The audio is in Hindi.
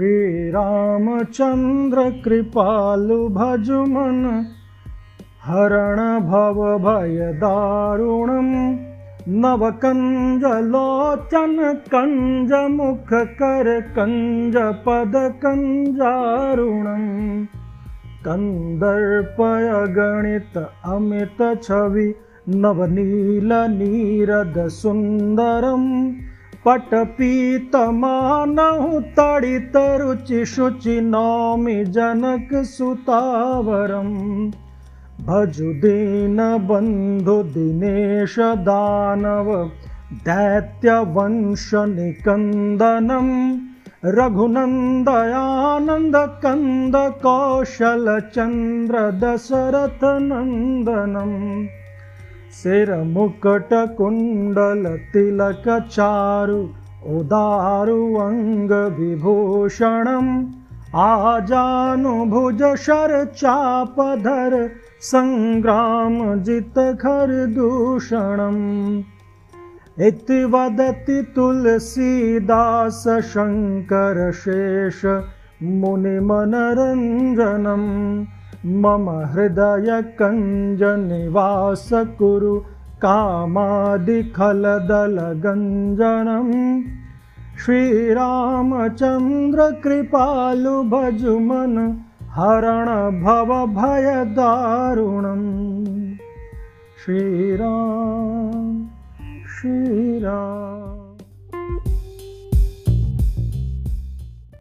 श्री रामचंद्र कृपालु भजु मन हरण भव भय दारुणम नवकंज लोचन कंज मुख कर कंज पद कंजारुणम कंदर्पयगणित अमित छवि नवनील नीरद सुंदरम पट पीतमानहु तड़ित रुचि शुचि नौमि जनक सुतावरम भजु दीन बंधु दिनेश दानव दैत्य वंश निकंदनम रघुनंदयानंद कंद कौशल चंद्र दशरथ नंदनम सिर मुकुट कुंडल तिलक चारु उदारु अंग विभूषणम आजानुभुज शर चापधर संग्राम जित खरदूषणम् इति वदति तुलसीदास शंकर शेष मुनिमनरंजनम् मम हृदय कंज निवास कुरु कामादिखलदल गंजनम् श्री रामचंद्र कृपालु भजु मन हरण भव भय दारुणम। श्री राम श्री राम।